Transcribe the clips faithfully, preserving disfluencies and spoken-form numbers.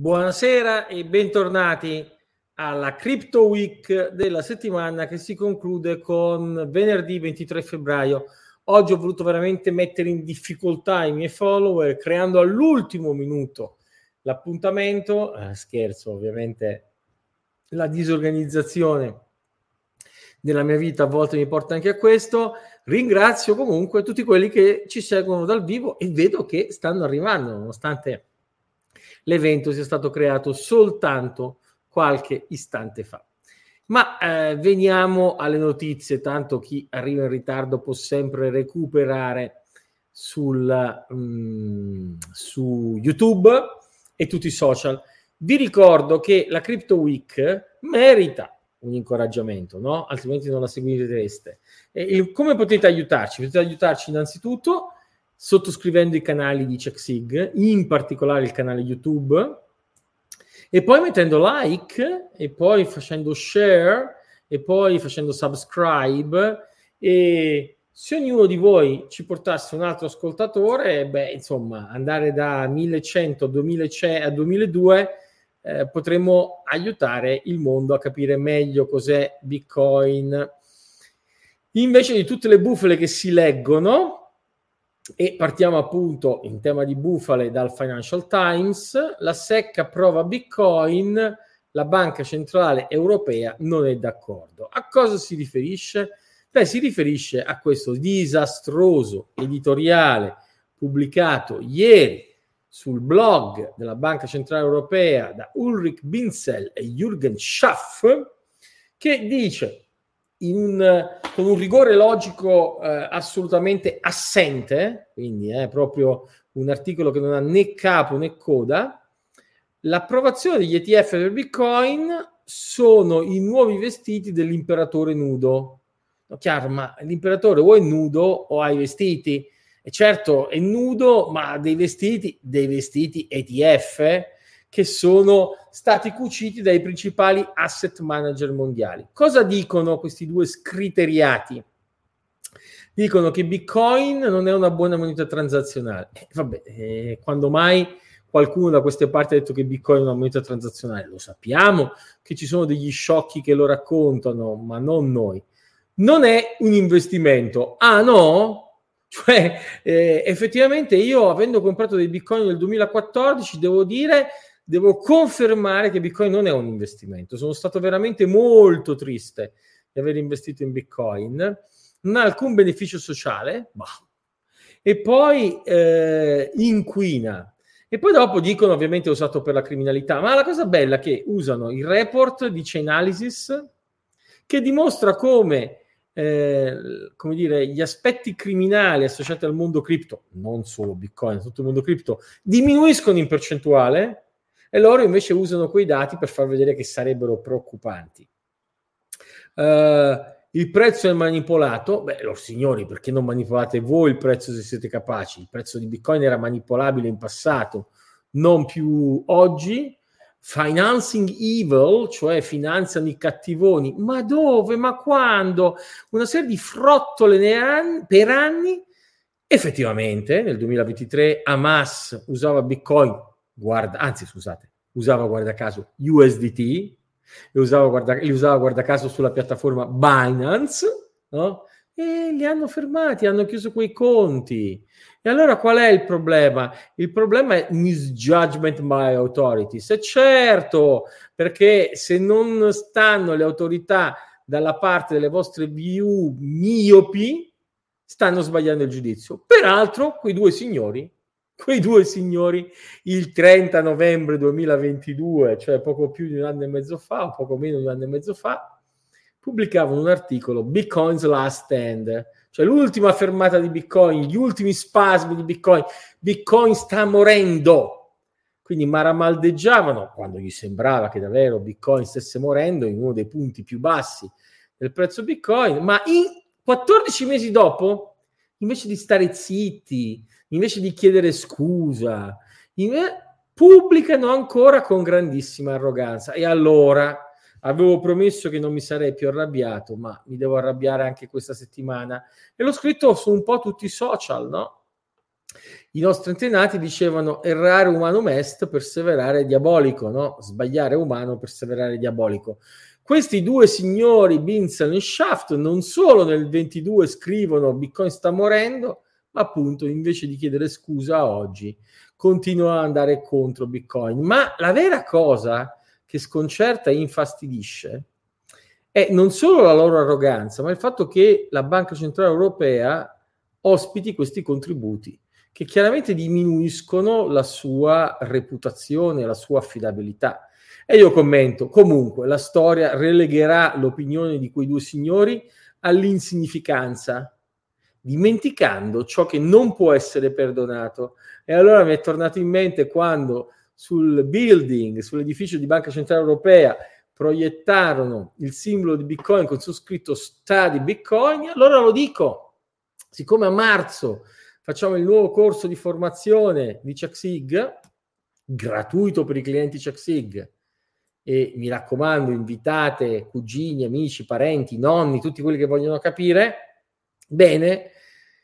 Buonasera e bentornati alla Crypto Week della settimana che si conclude con venerdì ventitré febbraio. Oggi ho voluto veramente mettere in difficoltà i miei follower creando all'ultimo minuto l'appuntamento, eh, scherzo ovviamente, la disorganizzazione della mia vita a volte mi porta anche a questo. Ringrazio comunque tutti quelli che ci seguono dal vivo e vedo che stanno arrivando nonostante l'evento sia stato creato soltanto qualche istante fa. Ma eh, veniamo alle notizie, tanto chi arriva in ritardo può sempre recuperare sul, mm, su YouTube e tutti i social. Vi ricordo che la Crypto Week merita un incoraggiamento, no? Altrimenti non la seguireste. E, e come potete aiutarci? Potete aiutarci innanzitutto sottoscrivendo i canali di CheckSig, in particolare il canale YouTube, e poi mettendo like, e poi facendo share, e poi facendo subscribe. E se ognuno di voi ci portasse un altro ascoltatore, beh, insomma, andare da millecento a duemilacento a duemiladue eh, potremmo aiutare il mondo a capire meglio cos'è Bitcoin, invece di tutte le bufale che si leggono. E partiamo appunto in tema di bufale dal Financial Times. La S E C approva Bitcoin, la Banca Centrale Europea non è d'accordo. A cosa si riferisce? Beh, si riferisce a questo disastroso editoriale pubblicato ieri sul blog della Banca Centrale Europea da Ulrich Bindseil e Jürgen Schaaf, che dice in un, con un rigore logico eh, assolutamente assente, quindi è eh, proprio un articolo che non ha né capo né coda: l'approvazione degli E T F per Bitcoin sono i nuovi vestiti dell'imperatore nudo. No, chiaro, ma l'imperatore o è nudo o ha i vestiti, e certo è nudo, ma ha dei vestiti, dei vestiti E T F che sono stati cuciti dai principali asset manager mondiali. Cosa dicono questi due scriteriati? Dicono che Bitcoin non è una buona moneta transazionale. Eh, vabbè, eh, quando mai qualcuno da queste parti ha detto che Bitcoin è una moneta transazionale? Lo sappiamo che ci sono degli sciocchi che lo raccontano, ma non noi. Non è un investimento. Ah no? Cioè, eh, effettivamente io, avendo comprato dei Bitcoin nel duemilaquattordici, devo dire... devo confermare che Bitcoin non è un investimento. Sono stato veramente molto triste di aver investito in Bitcoin. Non ha alcun beneficio sociale, bah. E poi eh, inquina. E poi dopo dicono ovviamente è usato per la criminalità. Ma la cosa bella è che usano il report di Chainalysis che dimostra come, eh, come dire, gli aspetti criminali associati al mondo cripto, non solo Bitcoin, tutto il mondo cripto, diminuiscono in percentuale. E loro invece usano quei dati per far vedere che sarebbero preoccupanti. Uh, il prezzo è manipolato. Beh, loro signori, perché non manipolate voi il prezzo se siete capaci? Il prezzo di Bitcoin era manipolabile in passato, non più oggi. Financing evil, cioè finanziano i cattivoni. Ma dove? Ma quando? Una serie di frottole per anni. Effettivamente, nel duemilaventitré Hamas usava Bitcoin. Guarda, anzi scusate, usava guarda caso U S D T, e usava guarda, li usava guarda caso sulla piattaforma Binance, no? E li hanno fermati, hanno chiuso quei conti. E allora qual è il problema? Il problema è misjudgment by authorities. E certo, perché se non stanno le autorità dalla parte delle vostre view miopi, stanno sbagliando il giudizio. Peraltro, quei due signori Quei due signori il trenta novembre duemilaventidue, cioè poco più di un anno e mezzo fa, o poco meno di un anno e mezzo fa, pubblicavano un articolo, Bitcoin's Last Stand, cioè l'ultima fermata di Bitcoin, gli ultimi spasmi di Bitcoin, Bitcoin sta morendo. Quindi maramaldeggiavano, quando gli sembrava che davvero Bitcoin stesse morendo, in uno dei punti più bassi del prezzo Bitcoin, ma in quattordici mesi dopo, invece di stare zitti, invece di chiedere scusa, inve- pubblicano ancora con grandissima arroganza. E allora, avevo promesso che non mi sarei più arrabbiato, ma mi devo arrabbiare anche questa settimana. E l'ho scritto su un po' tutti i social, no? i nostri antenati dicevano errare umanum est, perseverare diabolico, no? Sbagliare umano, perseverare diabolico. Questi due signori, Bindseil e Schaaf, non solo nel ventidue scrivono Bitcoin sta morendo, ma appunto invece di chiedere scusa oggi continuano ad andare contro Bitcoin. Ma la vera cosa che sconcerta e infastidisce è non solo la loro arroganza, ma il fatto che la Banca Centrale Europea ospiti questi contributi, che chiaramente diminuiscono la sua reputazione, la sua affidabilità. E io commento, comunque, la storia relegherà l'opinione di quei due signori all'insignificanza, dimenticando ciò che non può essere perdonato. E allora mi è tornato in mente quando sul building, sull'edificio di Banca Centrale Europea, proiettarono il simbolo di Bitcoin con su scritto Study Bitcoin. Allora lo dico, siccome a marzo facciamo il nuovo corso di formazione di CheckSig, gratuito per i clienti CheckSig, e mi raccomando, invitate cugini, amici, parenti, nonni, tutti quelli che vogliono capire, bene,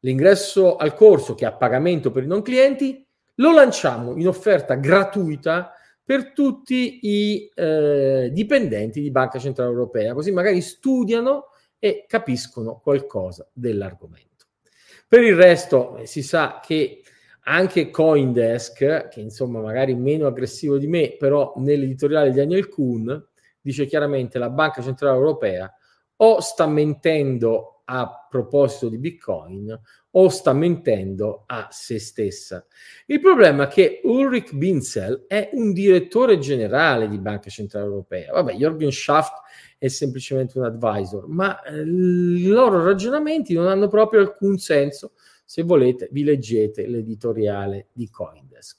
l'ingresso al corso, che è a pagamento per i non clienti, lo lanciamo in offerta gratuita per tutti i eh, dipendenti di Banca Centrale Europea, così magari studiano e capiscono qualcosa dell'argomento. Per il resto eh, si sa che anche CoinDesk, che insomma magari meno aggressivo di me, però nell'editoriale di Daniel Kuhn, dice chiaramente la Banca Centrale Europea o sta mentendo a proposito di Bitcoin o sta mentendo a se stessa. Il problema è che Ulrich Bindseil è un direttore generale di Banca Centrale Europea. Vabbè, Jürgen Schaaf è semplicemente un advisor, ma eh, i loro ragionamenti non hanno proprio alcun senso. Se volete, vi leggete l'editoriale di CoinDesk.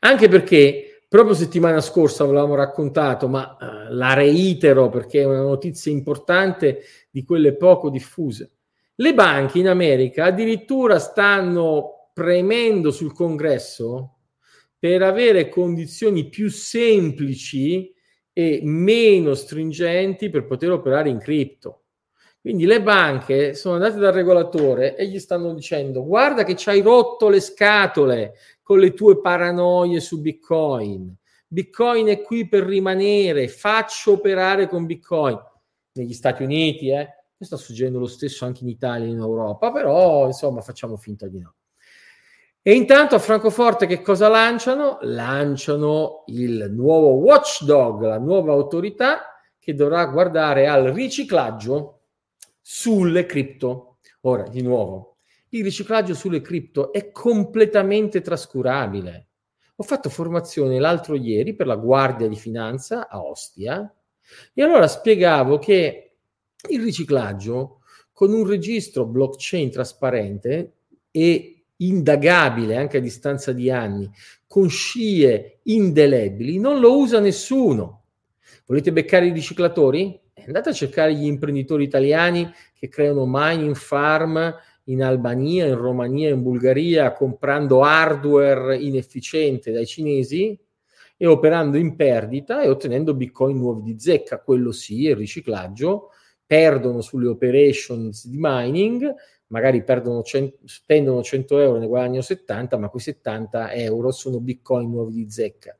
Anche perché proprio settimana scorsa avevamo raccontato, ma eh, la reitero perché è una notizia importante di quelle poco diffuse. Le banche in America addirittura stanno premendo sul Congresso per avere condizioni più semplici e meno stringenti per poter operare in cripto. Quindi le banche sono andate dal regolatore e gli stanno dicendo guarda che ci hai rotto le scatole con le tue paranoie su Bitcoin. Bitcoin è qui per rimanere, faccio operare con Bitcoin. Negli Stati Uniti, eh, sta succedendo lo stesso anche in Italia e in Europa, però insomma facciamo finta di no. E intanto a Francoforte che cosa lanciano? Lanciano il nuovo watchdog, la nuova autorità che dovrà guardare al riciclaggio sulle cripto. Ora, di nuovo, il riciclaggio sulle cripto è completamente trascurabile. Ho fatto formazione l'altro ieri per la Guardia di Finanza a Ostia e allora spiegavo che il riciclaggio con un registro blockchain trasparente e indagabile anche a distanza di anni, con scie indelebili, non lo usa nessuno. Volete beccare i riciclatori? Andate a cercare gli imprenditori italiani che creano mining farm in Albania, in Romania, in Bulgaria, comprando hardware inefficiente dai cinesi e operando in perdita e ottenendo Bitcoin nuovi di zecca. Quello sì, è il riciclaggio. Perdono sulle operations di mining, magari perdono cento, spendono cento euro, ne guadagnano settanta, ma quei settanta euro sono Bitcoin nuovi di zecca.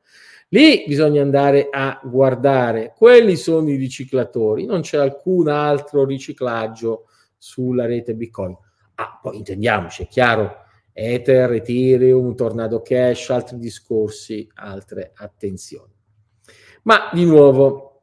Lì bisogna andare a guardare, quelli sono i riciclatori, non c'è alcun altro riciclaggio sulla rete Bitcoin. Ah, poi intendiamoci, è chiaro, Ether, Ethereum, Tornado Cash, altri discorsi, altre attenzioni. Ma di nuovo,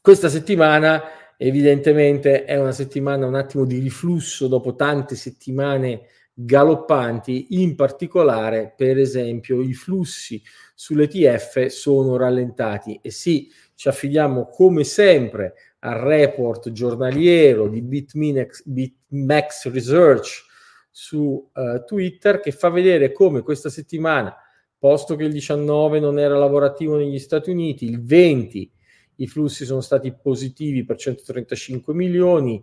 questa settimana evidentemente è una settimana un attimo di riflusso dopo tante settimane galoppanti, in particolare per esempio i flussi sull'E T F sono rallentati e sì, ci affidiamo come sempre al report giornaliero di Bitminex, Bitmax Research su uh, Twitter che fa vedere come questa settimana, posto che il diciannove non era lavorativo negli Stati Uniti, il venti i flussi sono stati positivi per centotrentacinque milioni,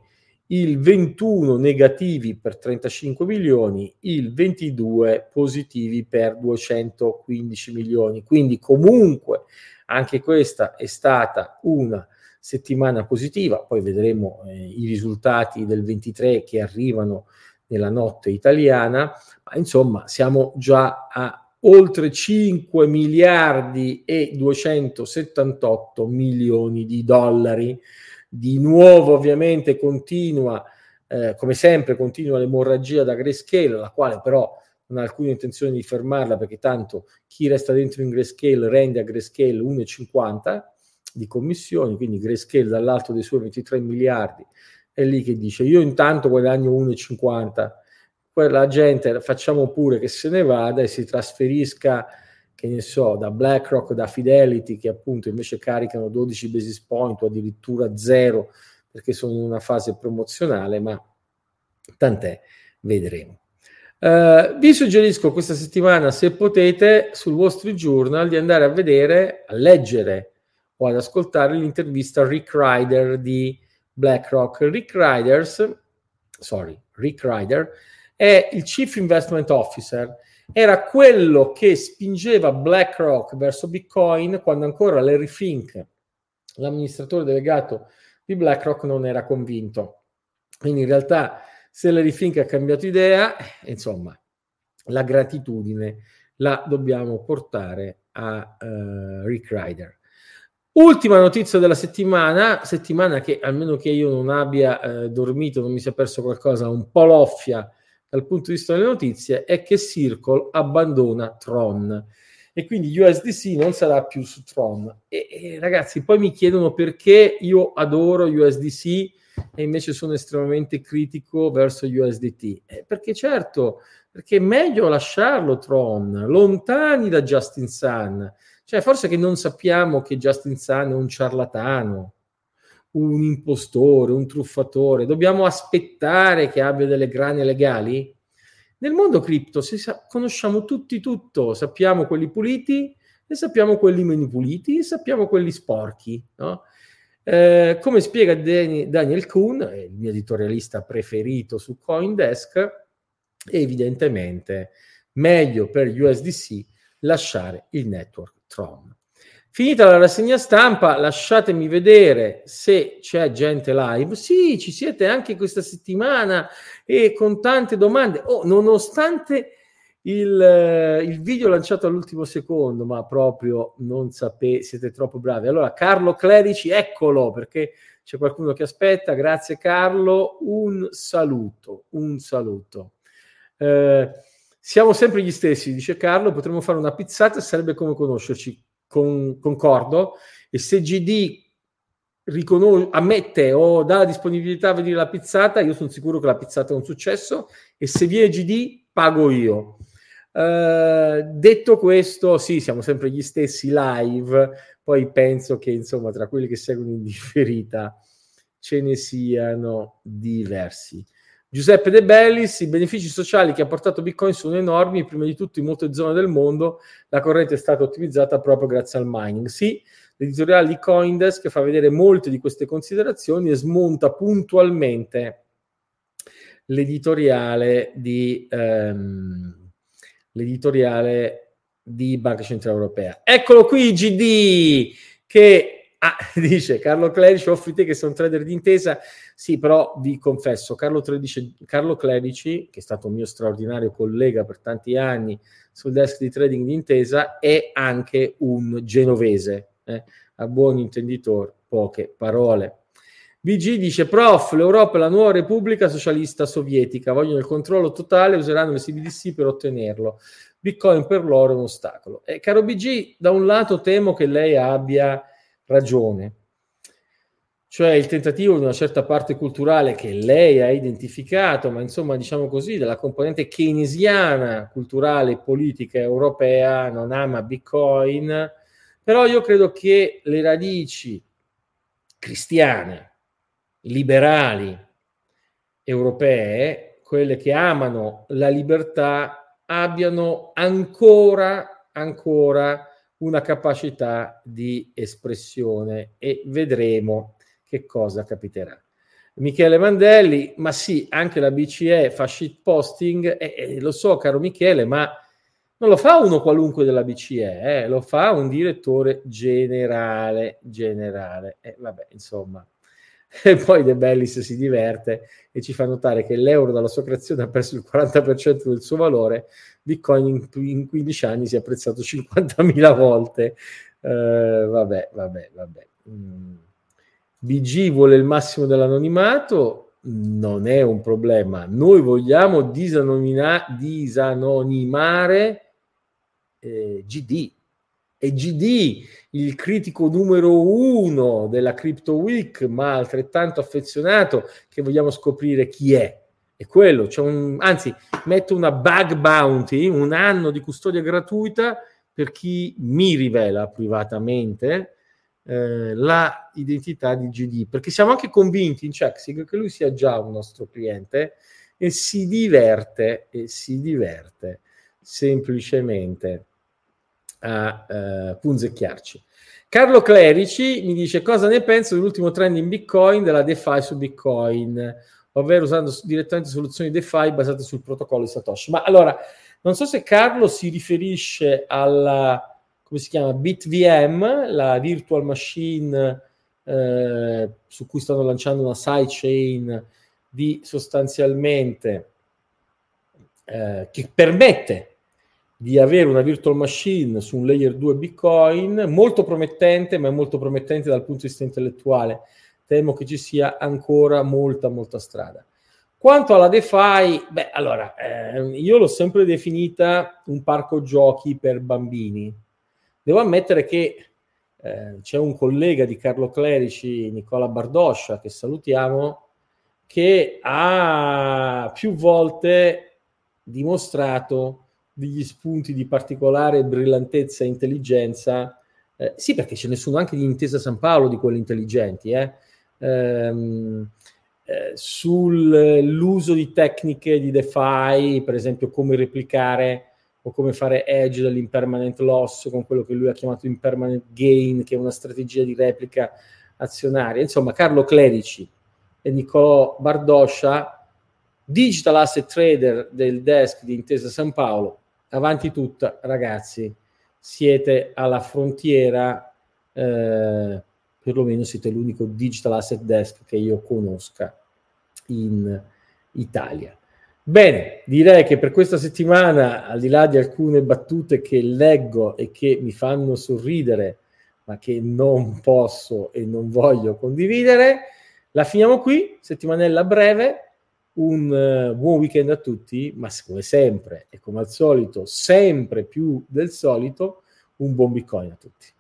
il ventuno negativi per trentacinque milioni, il ventidue positivi per duecentoquindici milioni. Quindi comunque anche questa è stata una settimana positiva, poi vedremo eh, i risultati del ventitré che arrivano nella notte italiana, ma insomma siamo già a oltre cinque miliardi e duecentosettantotto milioni di dollari. Di nuovo ovviamente continua, eh, come sempre continua l'emorragia da Grayscale, la quale però non ha alcuna intenzione di fermarla, perché tanto chi resta dentro in Grayscale rende a Grayscale uno virgola cinquanta di commissioni, quindi Grayscale dall'alto dei suoi ventitré miliardi è lì che dice io intanto guadagno uno virgola cinquanta, poi la gente facciamo pure che se ne vada e si trasferisca, che ne so, da BlackRock, da Fidelity, che appunto invece caricano dodici basis point o addirittura zero perché sono in una fase promozionale, ma tant'è, vedremo. Uh, vi suggerisco questa settimana, se potete, sul Wall Street Journal di andare a vedere, a leggere o ad ascoltare l'intervista a Rick Rieder di BlackRock. Rick Rieder, sorry, Rick Rieder è il Chief Investment Officer, era quello che spingeva BlackRock verso Bitcoin quando ancora Larry Fink, l'amministratore delegato di BlackRock, non era convinto. Quindi in realtà se Larry Fink ha cambiato idea, insomma, la gratitudine la dobbiamo portare a uh, Rick Rieder. Ultima notizia della settimana, settimana che, almeno che io non abbia eh, dormito, non mi sia perso qualcosa, un po' loffia dal punto di vista delle notizie, è che Circle abbandona Tron. E quindi U S D C non sarà più su Tron. E, e ragazzi, poi mi chiedono perché io adoro U S D C e invece sono estremamente critico verso U S D T. Eh, perché certo, perché è meglio lasciarlo Tron, lontani da Justin Sun. Cioè forse che non sappiamo che Justin Sun è un ciarlatano, un impostore, un truffatore. Dobbiamo aspettare che abbia delle grane legali? Nel mondo cripto si sa- conosciamo tutti tutto, sappiamo quelli puliti e sappiamo quelli meno puliti e sappiamo quelli sporchi, no? Eh, come spiega Dan- Daniel Kuhn, il mio editorialista preferito su CoinDesk, evidentemente meglio per U S D C lasciare il network Tron. Finita la rassegna stampa, lasciatemi vedere se c'è gente live. Sì, ci siete anche questa settimana e con tante domande. Oh, nonostante il, il video lanciato all'ultimo secondo, ma proprio non sapete, siete troppo bravi. Allora, Carlo Clerici, eccolo, perché c'è qualcuno che aspetta. Grazie Carlo, un saluto, un saluto. Eh, siamo sempre gli stessi, dice Carlo, potremmo fare una pizzata, sarebbe come conoscerci. Con, concordo, e se G D riconos- ammette o dà la disponibilità a vedere la pizzata, io sono sicuro che la pizzata è un successo, e se viene G D pago io. Eh, detto questo, sì, siamo sempre gli stessi live, poi penso che insomma tra quelli che seguono in differita ce ne siano diversi. Giuseppe De Bellis, i benefici sociali che ha portato Bitcoin sono enormi, prima di tutto in molte zone del mondo la corrente è stata ottimizzata proprio grazie al mining. Sì, l'editoriale di CoinDesk fa vedere molte di queste considerazioni e smonta puntualmente l'editoriale di, ehm, l'editoriale di Banca Centrale Europea. Eccolo qui G D che... Ah, dice Carlo Clerici, offri te che sei un trader di Intesa. Sì, però vi confesso, Carlo, tredici, Carlo Clerici, che è stato un mio straordinario collega per tanti anni sul desk di trading di Intesa, è anche un genovese. Eh? A buon intenditor, poche parole. B G dice, prof, l'Europa è la nuova repubblica socialista sovietica, vogliono il controllo totale, useranno le C B D C per ottenerlo. Bitcoin per loro è un ostacolo. Eh, caro B G, da un lato temo che lei abbia... ragione, cioè il tentativo di una certa parte culturale che lei ha identificato, ma insomma diciamo così, della componente keynesiana, culturale e politica europea, non ama Bitcoin, però io credo che le radici cristiane, liberali, europee, quelle che amano la libertà, abbiano ancora, ancora una capacità di espressione e vedremo che cosa capiterà. Michele Mandelli, ma sì, anche la B C E fa shitposting, eh, eh, lo so caro Michele, ma non lo fa uno qualunque della B C E, eh, lo fa un direttore generale, generale, eh, vabbè, insomma, e poi De Bellis si diverte e ci fa notare che l'euro dalla sua creazione ha perso il quaranta per cento del suo valore, Bitcoin in quindici anni si è apprezzato cinquantamila volte. Uh, vabbè, vabbè, vabbè. Mm. B G vuole il massimo dell'anonimato, non è un problema. Noi vogliamo disanonina- disanonimare eh, G D. E G D, il critico numero uno della Crypto Week, ma altrettanto affezionato, che vogliamo scoprire chi è. È quello, c'è un, anzi, metto una bug bounty, un anno di custodia gratuita per chi mi rivela privatamente eh, la identità di G D, perché siamo anche convinti in CheckSig che lui sia già un nostro cliente e si diverte, e si diverte semplicemente a eh, punzecchiarci. Carlo Clerici mi dice: cosa ne penso dell'ultimo trend in Bitcoin, della DeFi su Bitcoin, ovvero usando direttamente soluzioni DeFi basate sul protocollo di Satoshi? Ma allora, non so se Carlo si riferisce alla, come si chiama, BitVM, la virtual machine eh, su cui stanno lanciando una sidechain di sostanzialmente eh, che permette di avere una virtual machine su un layer due Bitcoin, molto promettente, ma è molto promettente dal punto di vista intellettuale. Temo che ci sia ancora molta, molta strada. Quanto alla DeFi, beh, allora, eh, io l'ho sempre definita un parco giochi per bambini. Devo ammettere che eh, c'è un collega di Carlo Clerici, Nicola Bardoscia, che salutiamo, che ha più volte dimostrato degli spunti di particolare brillantezza e intelligenza, eh, sì, perché ce ne sono anche di Intesa San Paolo di quelli intelligenti, eh? ehm, eh, sull'uso di tecniche di DeFi, per esempio come replicare o come fare edge dall'impermanent loss con quello che lui ha chiamato impermanent gain, che è una strategia di replica azionaria. Insomma, Carlo Clerici e Nicolò Bardoscia, digital asset trader del desk di Intesa San Paolo, avanti tutta, ragazzi, siete alla frontiera, eh, perlomeno siete l'unico digital asset desk che io conosca in Italia. Bene, direi che per questa settimana, al di là di alcune battute che leggo e che mi fanno sorridere, ma che non posso e non voglio condividere, la finiamo qui, settimanella breve. Un uh, buon weekend a tutti, ma come sempre e come al solito, sempre più del solito, un buon Bitcoin a tutti.